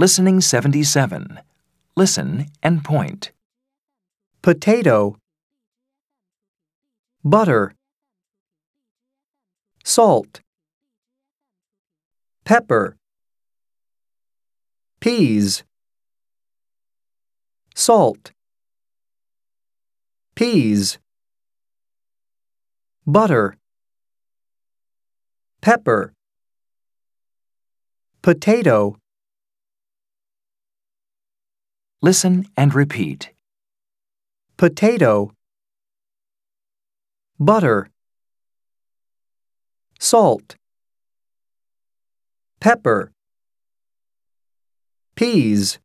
Listening 77. Listen and point. Potato, butter, salt, pepper, peas, salt, peas, butter, pepper, potato. Listen and repeat. Potato, butter, salt, pepper, peas,